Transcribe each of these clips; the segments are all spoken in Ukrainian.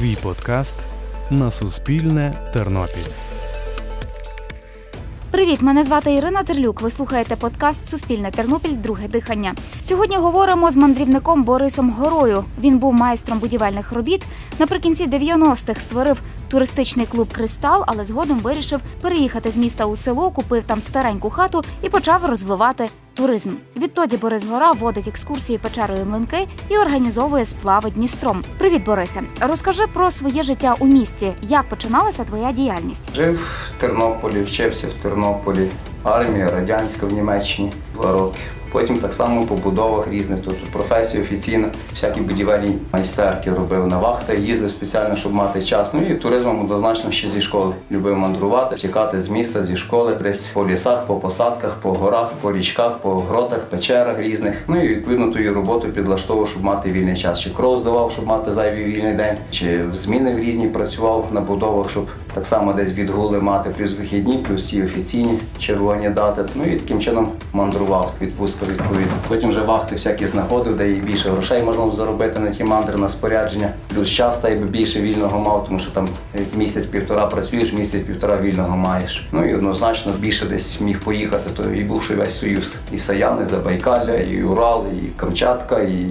Твій подкаст на Суспільне Тернопіль. Привіт, мене звати Ірина Терлюк. Ви слухаєте подкаст «Суспільне Тернопіль. Друге дихання». Сьогодні говоримо з мандрівником Борисом Горою. Він був майстром будівельних робіт. Наприкінці 90-х створив туристичний клуб «Кристал», але згодом вирішив переїхати з міста у село, купив там стареньку хату і почав розвивати туризм. Відтоді Борис Гора водить екскурсії печерою Млинки і організовує сплави Дністром. Привіт, Борисе! Розкажи про своє життя у місті. Як починалася твоя діяльність? Жив в Тернополі, вчився в Тернополі, армія радянська в Німеччині 2 роки. Потім так само по будовах різних, тобто професії офіційно, всякі будівельні майстерки робив, на вахти їздив спеціально, щоб мати час. Ну і туризмом однозначно ще зі школи. Любив мандрувати, тікати з міста, зі школи, десь по лісах, по посадках, по горах, по річках, по гротах, печерах різних. Ну і відповідно ту роботу підлаштовував, щоб мати вільний час. Чи кров здавав, щоб мати зайвий вільний день, чи в зміни в різні працював на будовах, щоб так само десь відгули мати, плюс вихідні, плюс ці офіційні червоні дати. Ну і таким чином мандрував, відпустив. Відповідно. Потім вже вахти всякі знаходив, де і більше грошей можна заробити на ті мандри, на спорядження. Плюс час та й більше вільного мав, тому що там місяць-півтора працюєш, місяць-півтора вільного маєш. Ну і однозначно більше десь міг поїхати, то і бувший весь Союз. І Саяни, і Забайкалля, і Урал, і Камчатка, і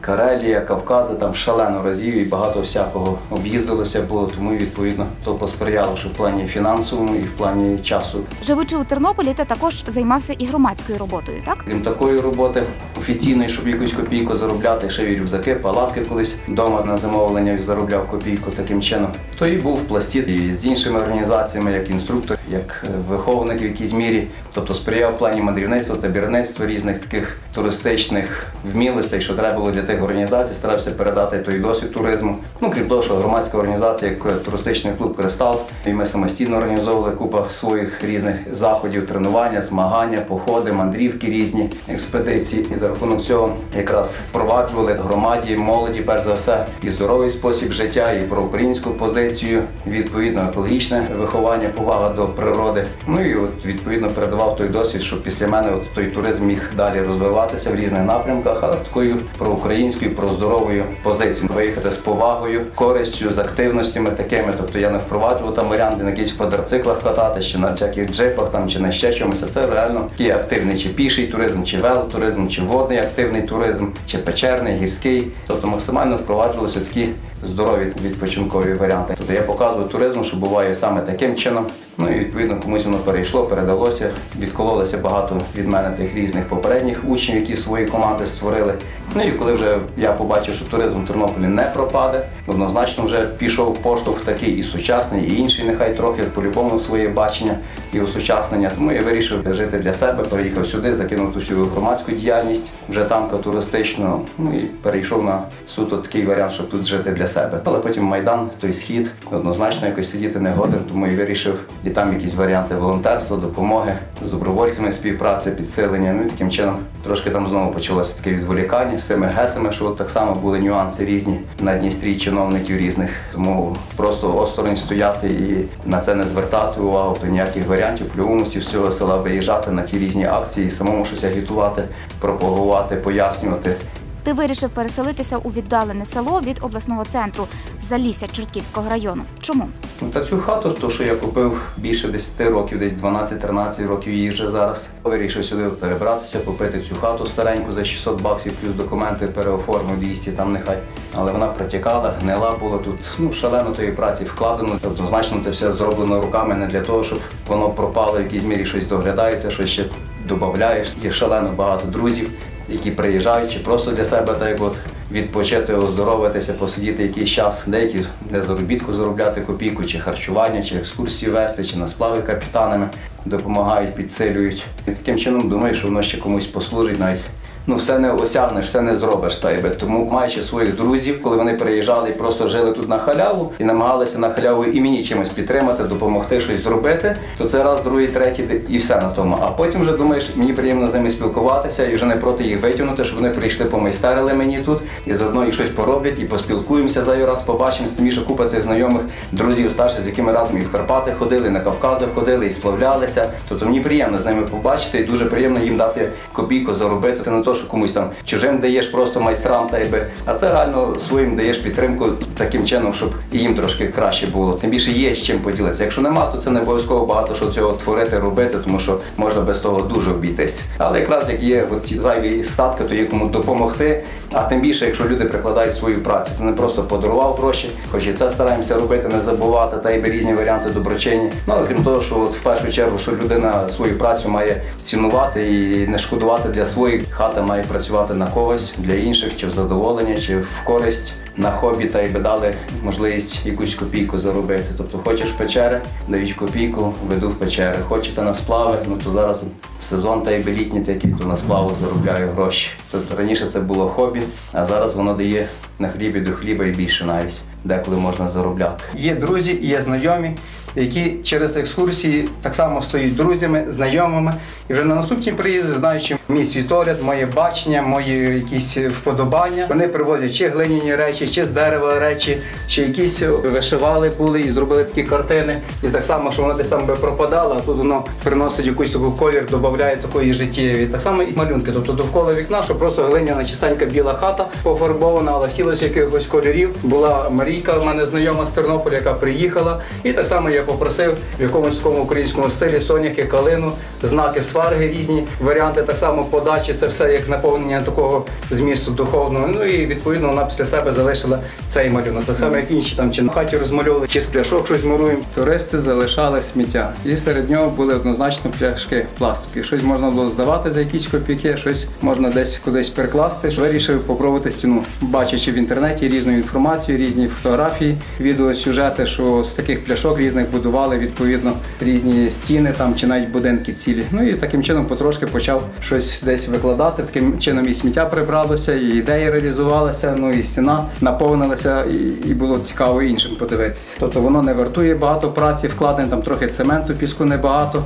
Карелія, Кавкази, там шалено разів і багато всякого об'їздилося було, тому відповідно то посприяло, що в плані фінансовому і в плані часу. Живучи у Тернополі, ти також займався і громадською роботою, так? Такої роботи офіційної, щоб якусь копійку заробляти, ще й рюкзаки, палатки колись вдома на замовлення заробляв копійку таким чином. То і був в пласті і з іншими організаціями, як інструктор, як виховник в якійсь мірі, тобто сприяв в плані мандрівництва, табірництва, різних таких туристичних вмілостей, що треба було для тих організацій, старався передати той досвід туризму. Ну, крім того, що громадська організація, як туристичний клуб «Кристал», і ми самостійно організовували купу своїх різних заходів, тренування, змагання, походи, мандрівки різні, експедиції. І за рахунок цього якраз впроваджували громаді, молоді, перш за все, і здоровий спосіб життя, і проукраїнську позицію, відповідно, екологічне виховання, повага до природи. Ну і от, відповідно, передавав той досвід, щоб після мене от той туризм міг далі розвиватися в різних напрямках, але з такою проукраїнською, проздоровою позицією. Виїхати з повагою, користю, з активностями такими. Тобто я не впроваджував там варіанти на якихось квадроциклах кататися, чи на всяких джипах, там, чи на ще чомусь. Це реально такий активний чи піший туризм, чи велотуризм, чи водний активний туризм, чи печерний, гірський. Тобто максимально впроваджувалися такі здорові відпочинкові варіанти. Тобто я показую туризму, що буває саме таким чином. Ну і відповідно комусь воно перейшло, передалося. Відкололося багато від мене тих різних попередніх учнів, які свої команди створили. Ну і коли вже я побачив, що туризм в Тернополі не пропаде, однозначно вже пішов поштовх такий і сучасний, і інший, нехай трохи по-любому своє бачення і осучаснення. Тому я вирішив жити для себе, переїхав сюди, закинув ту всю громадську діяльність, вже тамка туристичну, ну і перейшов на суто такий варіант, щоб тут жити для себе. Але потім Майдан, той схід, однозначно якось сидіти не годен, тому і вирішив і там якісь варіанти волонтерства, допомоги, з добровольцями співпраці, підсилення. Ну і таким чином трошки там знову почалося таке відволікання з цими гесами, що от так само були нюанси різні на Дністрі чиновників різних. Тому просто осторонь стояти і на це не звертати увагу, то ніяких варіантів. Плювому з всього села виїжджати на ті різні акції, самому щось агітувати, пропагувати, пояснювати. Ти вирішив переселитися у віддалене село від обласного центру Залісся Чортківського району. Чому? Та цю хату, то що я купив більше 10 років, десь 12-13 років її вже зараз. Вирішив сюди перебратися, купити цю хату стареньку за 600 баксів, плюс документи переоформив 200 там нехай. Але вона протікала, гнила, було тут шалено тої праці вкладено. Однозначно це все зроблено руками не для того, щоб воно пропало, в якійсь мірі щось доглядається, щось ще додаєш. Є шалено багато друзів, які приїжджають чи просто для себе так от відпочити, оздоровитися, посидіти якийсь час, деякі для заробітку заробляти копійку, чи харчування, чи екскурсії вести, чи на сплави капітанами допомагають, підсилюють. І таким чином думаю, що воно ще комусь послужить навіть. Все не осягнеш, все не зробиш, тому маючи своїх друзів, коли вони приїжджали і просто жили тут на халяву і намагалися на халяву і мені чимось підтримати, допомогти, щось зробити, то це раз, другий, третій і все на тому. А потім вже думаєш, мені приємно з ними спілкуватися і вже не проти їх витягнути, щоб вони прийшли, помайстерили мені тут і заодно і щось пороблять, і поспілкуємося зайвий раз, побачимо, тим більше купа цих знайомих друзів старших, з якими разом і в Карпати ходили, і на Кавкази ходили, і сплавлялися. Тобто мені приємно з ними побачити і дуже приємно їм дати копійку заробити. Це не то, що комусь там чужим даєш просто майстрам, та якби, а це реально своїм даєш підтримку таким чином, щоб і їм трошки краще було. Тим більше є з чим поділитися. Якщо нема, то це не обов'язково багато що цього творити, робити, тому що можна без того дуже обійтись. Але якраз як є от зайві статки, то є кому допомогти. А тим більше, якщо люди прикладають свою працю, то не просто подарував гроші, хоч і це стараємося робити, не забувати, та й різні варіанти доброчинні. Ну, окрім того, що от в першу чергу, що людина свою працю має цінувати і не шкодувати для своїх. Хата має працювати на когось, для інших, чи в задоволення, чи в користь, на хобі, та й би дали можливість якусь копійку заробити. Тобто, хочеш в печери, дають копійку, веду в печери. Хочете на сплави, ну то зараз сезон та й би літній такий, то на сплавах заробляю гроші. Тобто раніше це було хобі, а зараз воно дає на хлібі до хліба і більше навіть. Деколи можна заробляти. Є друзі, є знайомі, які через екскурсії так само стають друзями, знайомими. І вже на наступні приїзди, знаючи мій світогляд, моє бачення, мої якісь вподобання, вони привозять чи глиняні речі, чи з дерева речі, чи якісь вишивали були і зробили такі картини. І так само, що воно десь там би пропадало, а тут воно приносить якийсь такий колір, додає такої життєві. Так само і малюнки, тобто довкола вікна, що просто глиняна чистенька біла хата пофарбована, але хотілося якихось кольорів. Була Марійка, в мене знайома з Тернополя, яка приїхала, і так само я попросив в якомусь такому українському стилі соняхи, калину, знаки сварги різні, варіанти так само подачі, це все як наповнення такого змісту духовного. Ну і відповідно вона після себе залишила цей малюнок. Так само як інші там чи на хаті розмальовували, чи з пляшок щось малюємо. Туристи залишали сміття, і серед нього були однозначно пляшки пластику. Щось можна було здавати за якісь копійки, щось можна десь кудись перекласти. Вирішив попробувати стіну, бачачи в інтернеті різну інформацію, різні фотографії, відеосюжети, що з таких пляшок різних будували відповідно різні стіни там чи навіть будинки цілі. Ну і таким чином потрошки почав щось десь викладати. Таким чином і сміття прибралося, і ідеї реалізувалися, ну і стіна наповнилася, і було цікаво іншим подивитися. Тобто воно не вартує багато праці, вкладень, там трохи цементу, піску небагато.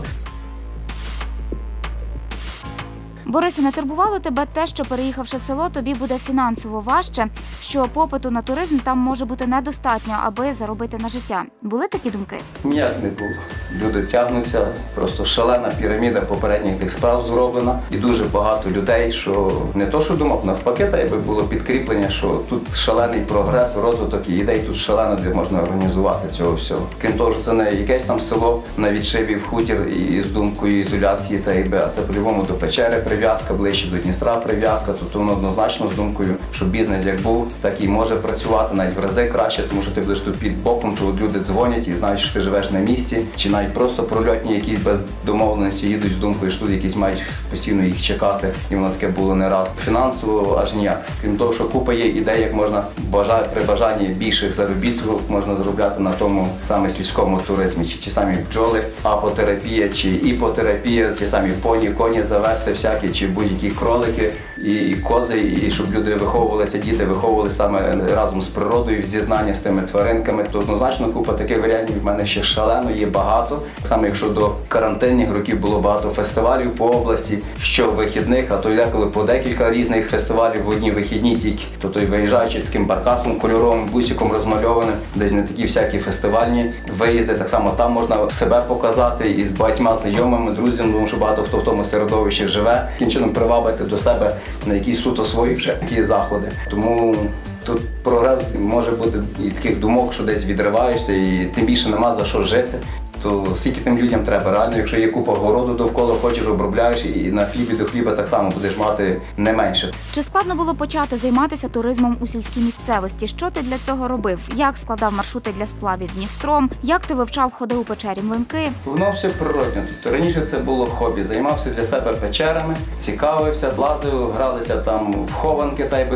Борисе, не турбувало тебе те, що переїхавши в село, тобі буде фінансово важче, що попиту на туризм там може бути недостатньо, аби заробити на життя? Були такі думки? Ніяк не було. Люди тягнуться, просто шалена піраміда попередніх тих справ зроблена. І дуже багато людей, що не то, що думав, навпаки, та якби було підкріплення, що тут шалений прогрес, розвиток і ідей тут шалено, де можна організувати цього всього. Крім того, що це не якесь там село на відшибі в хутір і з думкою ізоляції, та й а це по-любому до печери прив'язка, ближче до Дністра прив'язка, тобто воно однозначно з думкою, що бізнес як був, так і може працювати навіть в рази краще, тому що ти будеш тут під боком, то люди дзвонять і знають, що ти живеш на місці, чи навіть просто прольотні якісь без домовленості їдуть з думкою, що тут якісь мають постійно їх чекати, і воно таке було не раз. Фінансово аж ніяк. Крім того, що купа є ідей, як можна при бажанні більших заробітків можна заробляти на тому саме сільському туризмі, чи ті самі бджоли, апотерапія, чи іпотерапія, ті самі поні, коні завести всякі, чи будь-які кролики і кози, і щоб люди виховувалися, діти виховувалися саме разом з природою, в з'єднанні з тими тваринками. То однозначно купа таких варіантів в мене ще шалено, є багато. Саме якщо до карантинних років було багато фестивалів по області, що вихідних, а то й деколи по декілька різних фестивалів в одні вихідні тільки. Тобто й виїжджаючи таким баркасом, кольоровим, бусиком розмальованим, десь не такі всякі фестивальні виїзди. Так само там можна себе показати і з багатьма знайомими, друзями, тому що багато хто в тому середовищі живе. Таким чином привабити до себе на якісь суто свої вже такі заходи. Тому тут прогрес може бути і таких думок, що десь відриваєшся, і тим більше нема за що жити. То скільки тим людям треба? Реально, якщо є купа городу довкола, хочеш, обробляєш, і на хлібі до хліба так само будеш мати не менше. Чи складно було почати займатися туризмом у сільській місцевості? Що ти для цього робив? Як складав маршрути для сплавів Дністром? Як ти вивчав ходи у печері Млинки? Воно все природне. Тобто раніше це було хобі. Займався для себе печерами, цікавився, лазив, гралися там в хованки, та й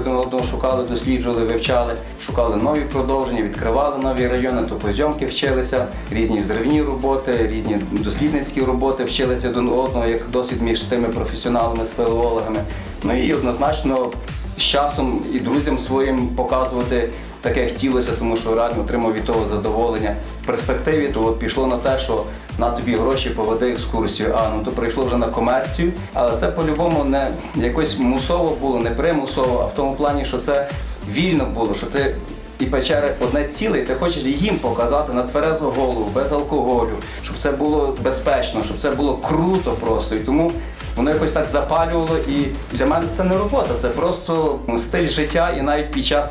шукали, досліджували, вивчали, шукали нові продовження, відкривали нові райони, то позйомки вчилися, різні взривні роботи, різні дослідницькі роботи, вчилися один одного, як досвід між тими професіоналами, спелеологами. Ну і однозначно з часом і друзям своїм показувати таке хотілося, тому що реально отримав від того задоволення. В перспективі то от пішло на те, що на тобі гроші, поведи екскурсію, ну то прийшло вже на комерцію, але це по-любому не якось мусово було, не примусово, а в тому плані, що це вільно було, що ти і печери одне ціле, і ти хочеш їм показати на тверезу голову, без алкоголю, щоб це було безпечно, щоб це було круто просто. І тому Воно якось так запалювало, і для мене це не робота, це просто стиль життя, і навіть під час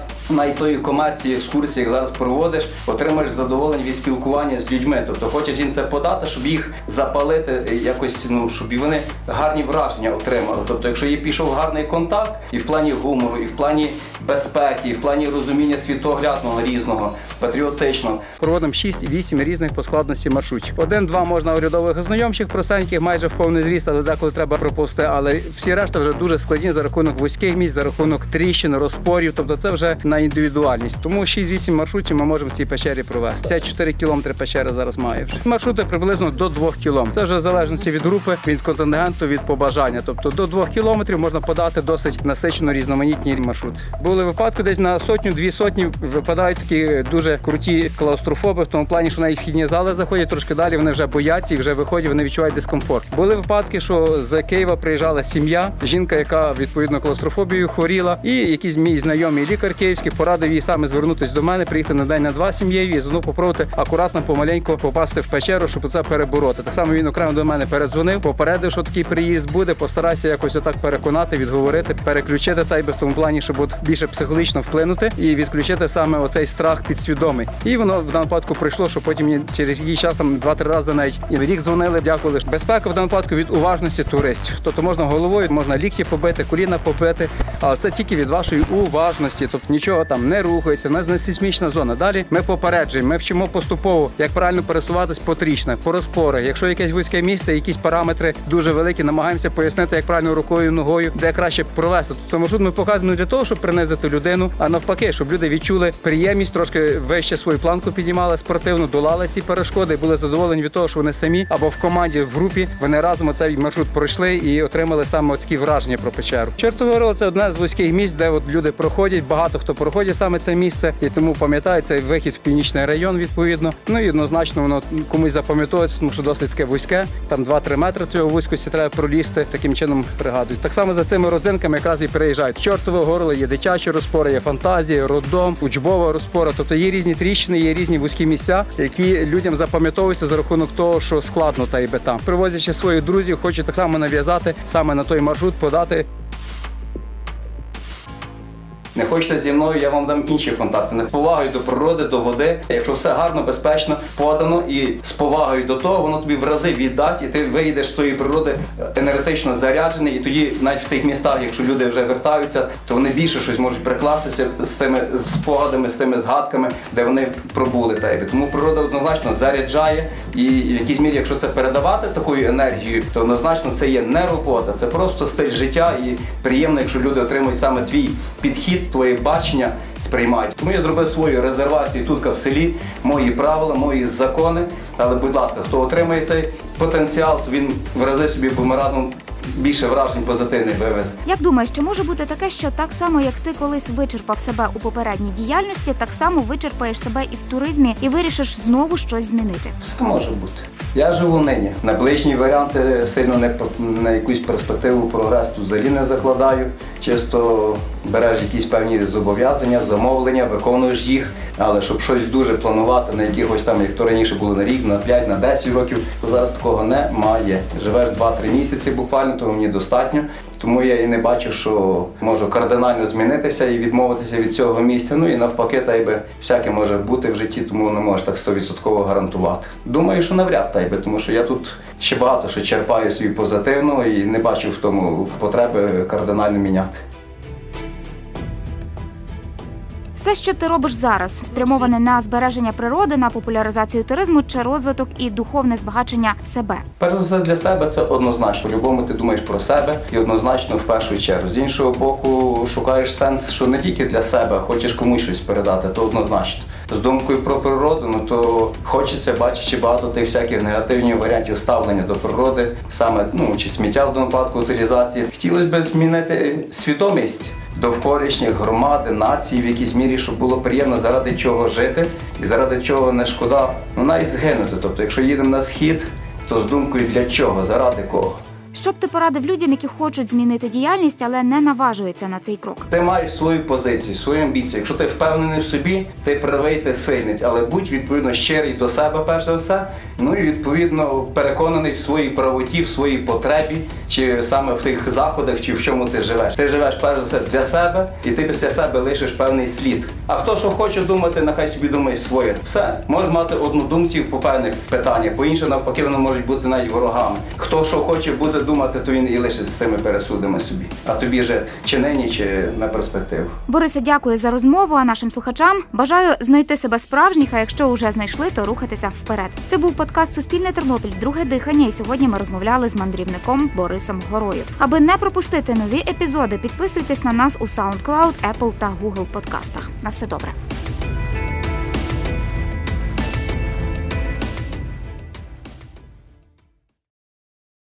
тої комерції, екскурсії, як зараз проводиш, отримаєш задоволення від спілкування з людьми. Тобто хочеш їм це подати, щоб їх запалити якось, ну, щоб вони гарні враження отримали. Тобто якщо їм пішов гарний контакт і в плані гумору, і в плані безпеки, і в плані розуміння світоглядного різного, патріотичного. Проводимо 6-8 різних по складності маршрутів. 1-2 можна урядових ознайомчих, простеньких, майже в повний зріст, але деколи треба пропустити. Але всі решта вже дуже складні за рахунок вузьких місць, за рахунок тріщин, розпорів. Тобто це вже на індивідуальність. Тому 6-8 маршрутів ми можемо в цій печері провести. 54 кілометри печера зараз має вже. Маршрути приблизно до 2 кілометрів. Це вже в залежності від групи, від контингенту, від побажання. Тобто до 2 кілометрів можна подати досить насичено різноманітні маршрути. Були випадки, десь на сотню-дві сотні випадають такі дуже круті клаустрофоби, в тому плані, що на їх вхідні зали заходять, трошки далі вони вже бояться і вже виходять, вони відчувають дискомфорт. Були випадки, що з Києва приїжджала сім'я, жінка, яка відповідно клаустрофобією хворіла, і якийсь мій знайомий лікар київський порадив їй саме звернутися до мене, приїхати на день на два сім'єю і знову попробувати акуратно, помаленьку попасти в печеру, щоб це перебороти. Так само він окремо до мене передзвонив, попередив, що такий приїзд буде, постарайся якось отак переконати, відговорити, переключити, та й би в тому плані, щоб от більше психологічно вплинути і відключити саме оцей страх підсвідомий. І воно в даному випадку прийшло, що потім мені через її час там 2-3 рази навіть і рік дзвонили, дякували. Безпека в даному випадку від уважності туристів. Тобто можна головою, можна лікті побити, коліна побити, але це тільки від вашої уважності. Тобто нічого там не рухається, в нас не сейсмічна зона. Далі ми попереджуємо, ми вчимо поступово, як правильно пересуватись по тріщинах, по розпорах. Якщо якесь вузьке місце, якісь параметри дуже великі, намагаємося пояснити, як правильно рукою, ногою, де краще провести. Тобто маршрут ми показуємо не для того, щоб принизити людину, а навпаки, щоб люди відчули приємність, трошки вище свою планку піднімали, спортивно долали ці перешкоди, були задоволені від того, що вони самі або в команді, в групі, вони разом цей маршрут пройшли і отримали саме такі враження про печеру. Чортове горло – це одне з вузьких місць, де от люди проходять, багато хто проходить саме це місце, і тому пам'ятають цей вихід в північний район, відповідно. Ну і однозначно воно комусь запам'ятовується, тому що досить таке вузьке, там 2-3 метри цього вузькості треба пролізти, таким чином пригадують. Так само за цими родзинками якраз і переїжджають. Чортове горло, є дитячі розпори, є фантазії, роддом, учбова розпора. Тобто є різні тріщини, є різні вузькі місця, які людям запам'ятовуються за рахунок того, що складно та й би там. Привозячи своїх друзів, хочу так само нав'язати, саме на той маршрут подати. Не хочете зі мною, я вам дам інші контакти. Не з повагою до природи, до води. Якщо все гарно, безпечно, подано і з повагою до того, воно тобі в рази віддасть, і ти виїдеш з цієї природи енергетично заряджений. І тоді навіть в тих містах, якщо люди вже вертаються, то вони більше щось можуть прикластися з тими спогадами, з тими згадками, де вони пробули тебе. Тому природа однозначно заряджає. І в якійсь мірі, якщо це передавати такою енергією, то однозначно це є не робота, це просто стиль життя. І приємно, якщо люди отримують саме твій підхід, твоє бачення сприймають. Тому я зробив свою резервацію тут в селі, мої правила, мої закони. Але, будь ласка, хто отримає цей потенціал, то він в рази собі бумерангом більше вражень позитивних вивез. Як думаєш, чи може бути таке, що так само, як ти колись вичерпав себе у попередній діяльності, так само вичерпаєш себе і в туризмі, і вирішиш знову щось змінити? Все може бути. Я живу нині. На ближні варіанти сильно на якусь перспективу прогресу взагалі не закладаю. Чисто береш якісь певні зобов'язання, замовлення, виконуєш їх. Але щоб щось дуже планувати на якихось там, як то раніше було на рік, на 5, на 10 років, то зараз такого немає. Живеш 2-3 місяці буквально, того мені достатньо. Тому я і не бачу, що можу кардинально змінитися і відмовитися від цього місця. Ну і навпаки, та й би всяке може бути в житті, тому не можу так 100% гарантувати. Думаю, що навряд та й би, тому що я тут ще багато що черпаю собі позитивно і не бачу в тому потреби кардинально міняти. Все, що ти робиш зараз, спрямоване на збереження природи, на популяризацію туризму чи розвиток і духовне збагачення себе? Перш за все для себе це однозначно. По-любому ти думаєш про себе і однозначно в першу чергу. З іншого боку, шукаєш сенс, що не тільки для себе, хочеш комусь щось передати, то однозначно. З думкою про природу, ну то хочеться, бачити багато тих всяких негативних варіантів ставлення до природи, саме, ну, чи сміття в даному випадку, утилізації. Хотілося б змінити свідомість довколишніх громади, націй в якійсь мірі, щоб було приємно заради чого жити і заради чого не шкода, ну, навіть згинути. Тобто, якщо їдемо на схід, то з думкою для чого, заради кого. Що б ти порадив людям, які хочуть змінити діяльність, але не наважуються на цей крок? Ти маєш свою позицію, свою амбіцію. Якщо ти впевнений в собі, ти правий, ти сильний, але будь, відповідно, щирий до себе перш за все, ну і, відповідно, переконаний в своїй правоті, в своїй потребі, чи саме в тих заходах, чи в чому ти живеш. Ти живеш перш за все для себе, і ти після себе лишиш певний слід. А хто що хоче думати, нехай собі думає своє. Все. Можеш мати однодумців по певних питаннях, по інших навпаки вони можуть бути навіть ворогами. Хто що хоче буде думати, то він і лишиться з тими пересудами собі. А тобі же чи нині, чи на перспективу. Борисе, дякую за розмову, а нашим слухачам бажаю знайти себе справжніх, а якщо вже знайшли, то рухатися вперед. Це був подкаст «Суспільне Тернопіль. Друге дихання», і сьогодні ми розмовляли з мандрівником Борисом Горою. Аби не пропустити нові епізоди, підписуйтесь на нас у SoundCloud, Apple та Google подкастах. На все добре.